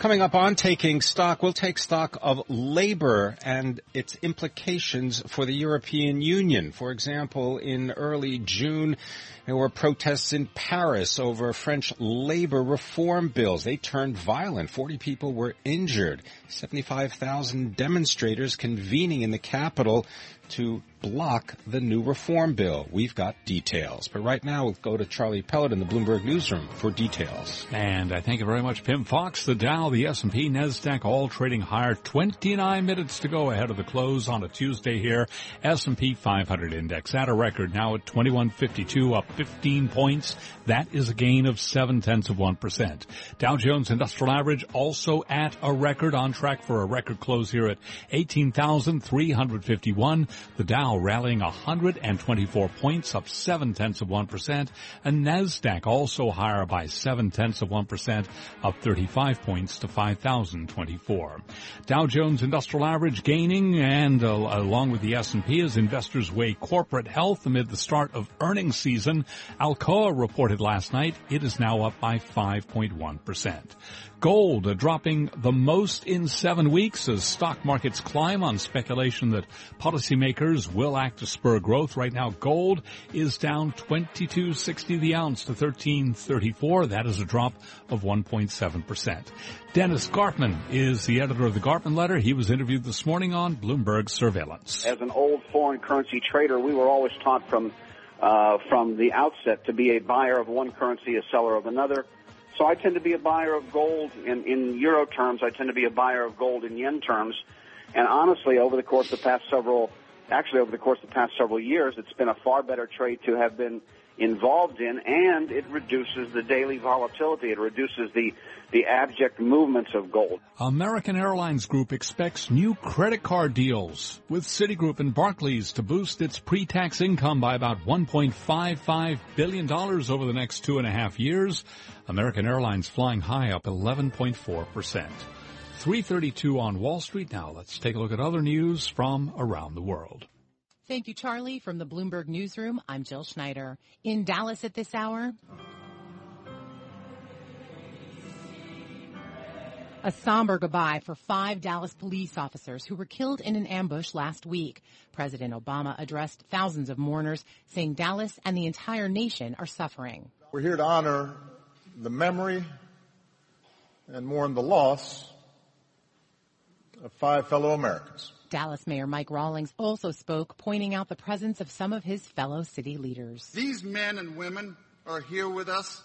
Coming up on Taking Stock, we'll take stock of labor and its implications for the European Union. For example, in early June, there were protests in Paris over French labor reform bills. They turned violent. 40 people were injured. 75,000 demonstrators convening in the capital to block the new reform bill. We've got details. But right now, we'll go to Charlie Pellet in the Bloomberg Newsroom for details. And I thank you very much, Pim Fox. The Dow, the S&P, NASDAQ all trading higher. 29 minutes to go ahead of the close on a Tuesday here. S&P 500 index at a record now at 2152, up 15 points. That is a gain of 0.7%. Dow Jones Industrial Average also at a record, on track for a record close here at 18,351. The Dow rallying 124 points, up 0.7%. And NASDAQ also higher by 0.7%, up 35 points to 5,024. Dow Jones Industrial Average gaining, and along with the S&P, as investors weigh corporate health amid the start of earnings season. Alcoa reported last night it is now up by 5.1%. Gold dropping the most in 7 weeks as stock markets climb on speculation that policymakers will act to spur growth. Right now, gold is down $22.60 the ounce to $13.34. That is a drop of 1.7%. Dennis Gartman is the editor of the Gartman Letter. He was interviewed this morning on Bloomberg Surveillance. As an old foreign currency trader, we were always taught from the outset to be a buyer of one currency, a seller of another. So I tend to be a buyer of gold in euro terms. I tend to be a buyer of gold in yen terms. And honestly, over the course of the past several years, it's been a far better trade to have been involved in, and it reduces the daily volatility. It reduces the abject movements of gold. American Airlines Group expects new credit card deals with Citigroup and Barclays to boost its pre-tax income by about $1.55 billion over the next 2.5 years. American Airlines flying high, up 11.4%. 3:32 on Wall Street now. Let's take a look at other news from around the world. Thank you, Charlie. From the Bloomberg Newsroom, I'm Jill Schneider. In Dallas at this hour, a somber goodbye for 5 Dallas police officers who were killed in an ambush last week. President Obama addressed thousands of mourners, saying Dallas and the entire nation are suffering. We're here to honor the memory and mourn the loss of 5 fellow Americans. Dallas Mayor Mike Rawlings also spoke, pointing out the presence of some of his fellow city leaders. These men and women are here with us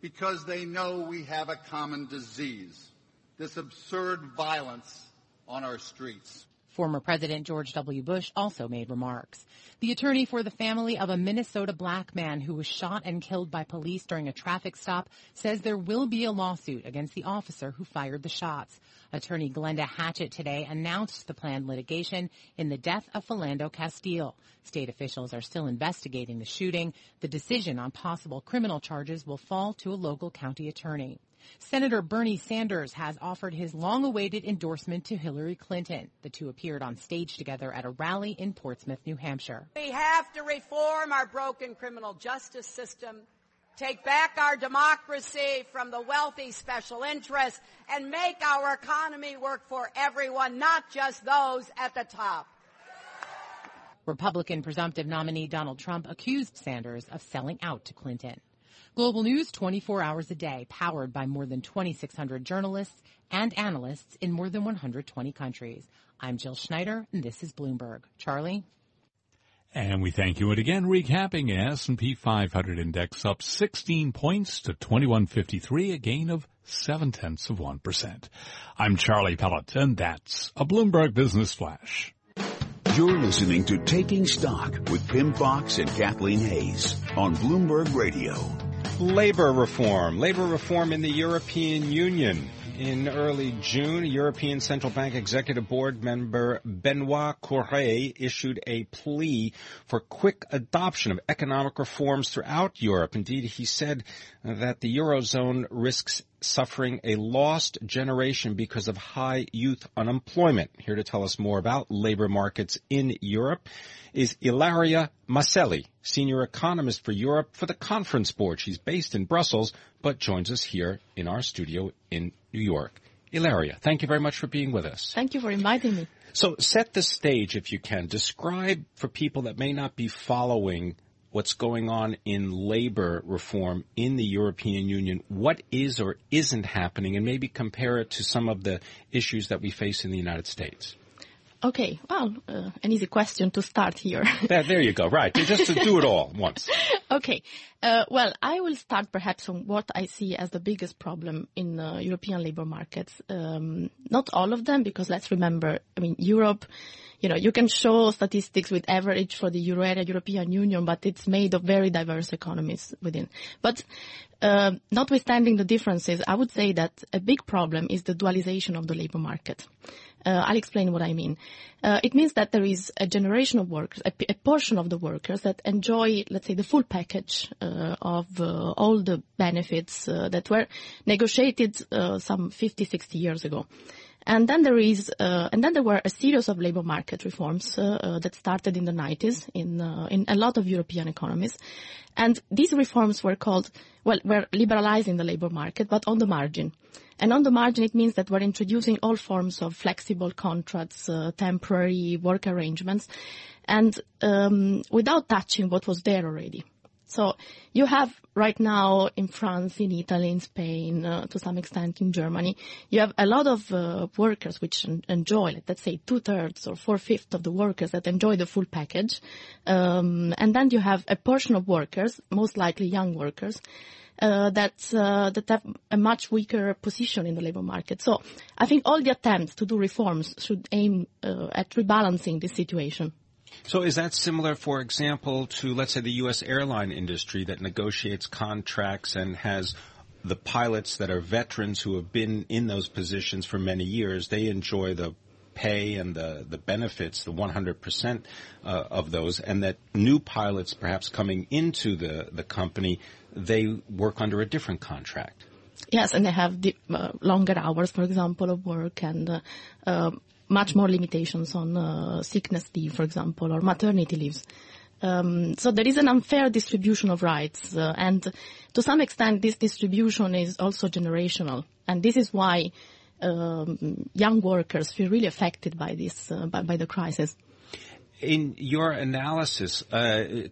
because they know we have a common disease, this absurd violence on our streets. Former President George W. Bush also made remarks. The attorney for the family of a Minnesota black man who was shot and killed by police during a traffic stop says there will be a lawsuit against the officer who fired the shots. Attorney Glenda Hatchett today announced the planned litigation in the death of Philando Castile. State officials are still investigating the shooting. The decision on possible criminal charges will fall to a local county attorney. Senator Bernie Sanders has offered his long-awaited endorsement to Hillary Clinton. The two appeared on stage together at a rally in Portsmouth, New Hampshire. We have to reform our broken criminal justice system, take back our democracy from the wealthy special interests, and make our economy work for everyone, not just those at the top. Republican presumptive nominee Donald Trump accused Sanders of selling out to Clinton. Global news 24 hours a day, powered by more than 2,600 journalists and analysts in more than 120 countries. I'm Jill Schneider, and this is Bloomberg. Charlie? And we thank you. And again, recapping, S&P 500 index up 16 points to 2153, a gain of 0.7%. I'm Charlie Pellet, and that's a Bloomberg Business Flash. You're listening to Taking Stock with Pim Fox and Kathleen Hayes on Bloomberg Radio. Labor reform in the European Union. In early June, European Central Bank Executive Board member Benoît Cœuré issued a plea for quick adoption of economic reforms throughout Europe. Indeed, he said that the Eurozone risks suffering a lost generation because of high youth unemployment. Here to tell us more about labor markets in Europe is Ilaria Maselli, senior economist for Europe for the Conference Board. She's based in Brussels, but joins us here in our studio in New York. Ilaria, thank you very much for being with us. Thank you for inviting me. So set the stage, if you can. Describe for people that may not be following what's going on in labor reform in the European Union, what is or isn't happening, and maybe compare it to some of the issues that we face in the United States. Okay, well, an easy question to start here. There you go, right, just to do it all once. Okay, well, I will start perhaps on what I see as the biggest problem in European labor markets. Not all of them, because let's remember, I mean, Europe, you know, you can show statistics with average for the euro area, European Union, but it's made of very diverse economies within. But notwithstanding the differences, I would say that a big problem is the dualization of the labor market. I'll explain what I mean. It means that there is a generation of workers, a portion of the workers that enjoy, let's say, the full package of all the benefits that were negotiated some 50, 60 years ago. And then there were a series of labor market reforms that started in the 90s in a lot of European economies. And these reforms were were liberalizing the labor market, but on the margin. And on the margin, it means that we're introducing all forms of flexible contracts, temporary work arrangements, and without touching what was there already. So you have right now in France, in Italy, in Spain, to some extent in Germany, you have a lot of workers which enjoy, let's say, 2/3 or 4/5 of the workers that enjoy the full package. And then you have a portion of workers, most likely young workers, that have a much weaker position in the labor market. So I think all the attempts to do reforms should aim at rebalancing this situation. So is that similar, for example, to, let's say, the U.S. airline industry that negotiates contracts and has the pilots that are veterans who have been in those positions for many years? They enjoy the pay and the benefits, the 100% of those, and that new pilots perhaps coming into the company, they work under a different contract. Yes, and they have longer hours, for example, of work and much more limitations on sickness leave, for example, or maternity leaves. So there is an unfair distribution of rights. And to some extent, this distribution is also generational. And this is why young workers feel really affected by this, by the crisis. In your analysis,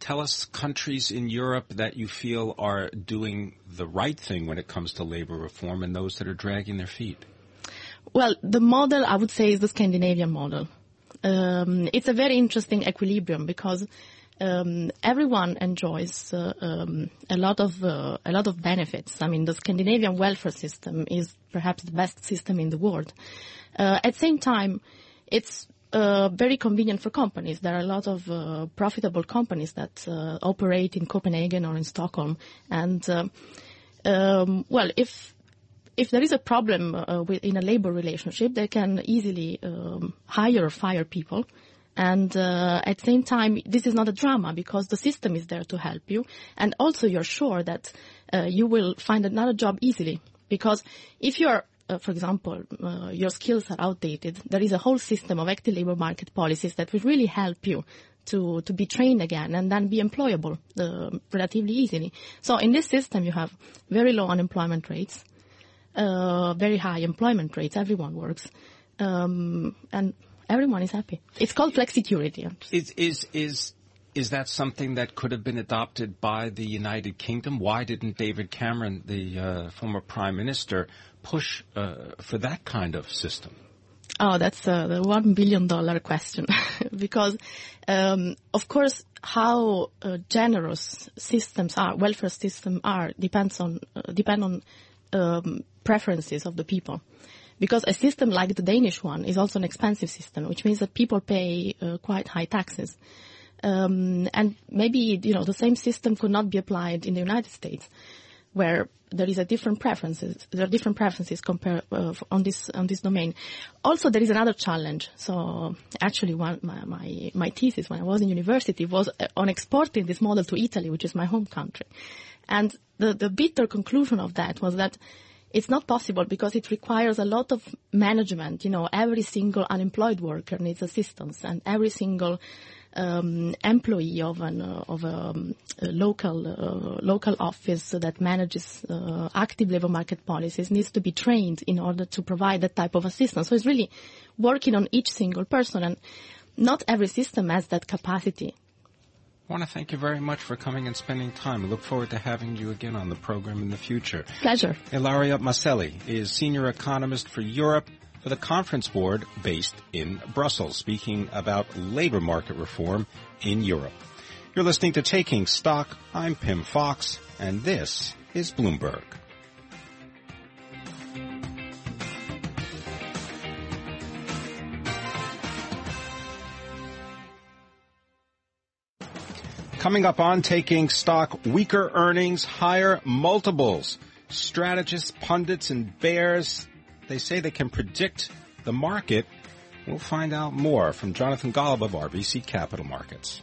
tell us countries in Europe that you feel are doing the right thing when it comes to labor reform and those that are dragging their feet. Well, the model, I would say, is the Scandinavian model. It's a very interesting equilibrium because everyone enjoys a lot of benefits. I mean, the Scandinavian welfare system is perhaps the best system in the world. At the same time, it's very convenient for companies. There are a lot of profitable companies that operate in Copenhagen or in Stockholm. And, well, if there is a problem in a labor relationship, they can easily hire or fire people. And at the same time, this is not a drama because the system is there to help you. And also you're sure that you will find another job easily because if you're, for example, your skills are outdated, there is a whole system of active labor market policies that will really help you to be trained again and then be employable relatively easily. So in this system, you have very low unemployment rates, very high employment rates. Everyone works, and everyone is happy. It's called flexicurity. Is that something that could have been adopted by the United Kingdom? Why didn't David Cameron, the former prime minister, push for that kind of system? Oh, that's the $1 billion question, because of course how generous systems are, welfare systems are, depend on preferences of the people. Because a system like the Danish one is also an expensive system, which means that people pay quite high taxes. And maybe, you know, the same system could not be applied in the United States, where there is a different preferences. There are different preferences compared on this domain. Also, there is another challenge. So actually, my thesis when I was in university was on exporting this model to Italy, which is my home country. And the bitter conclusion of that was that it's not possible because it requires a lot of management. You know, every single unemployed worker needs assistance, and every single employee of a local office that manages active labor market policies needs to be trained in order to provide that type of assistance. So it's really working on each single person, and not every system has that capacity. I want to thank you very much for coming and spending time. I look forward to having you again on the program in the future. Pleasure. Ilaria Maselli is senior economist for Europe for the Conference Board based in Brussels, speaking about labor market reform in Europe. You're listening to Taking Stock. I'm Pim Fox, and this is Bloomberg. Coming up on Taking Stock, weaker earnings, higher multiples. Strategists, pundits, and bears, they say they can predict the market. We'll find out more from Jonathan Golub of RBC Capital Markets.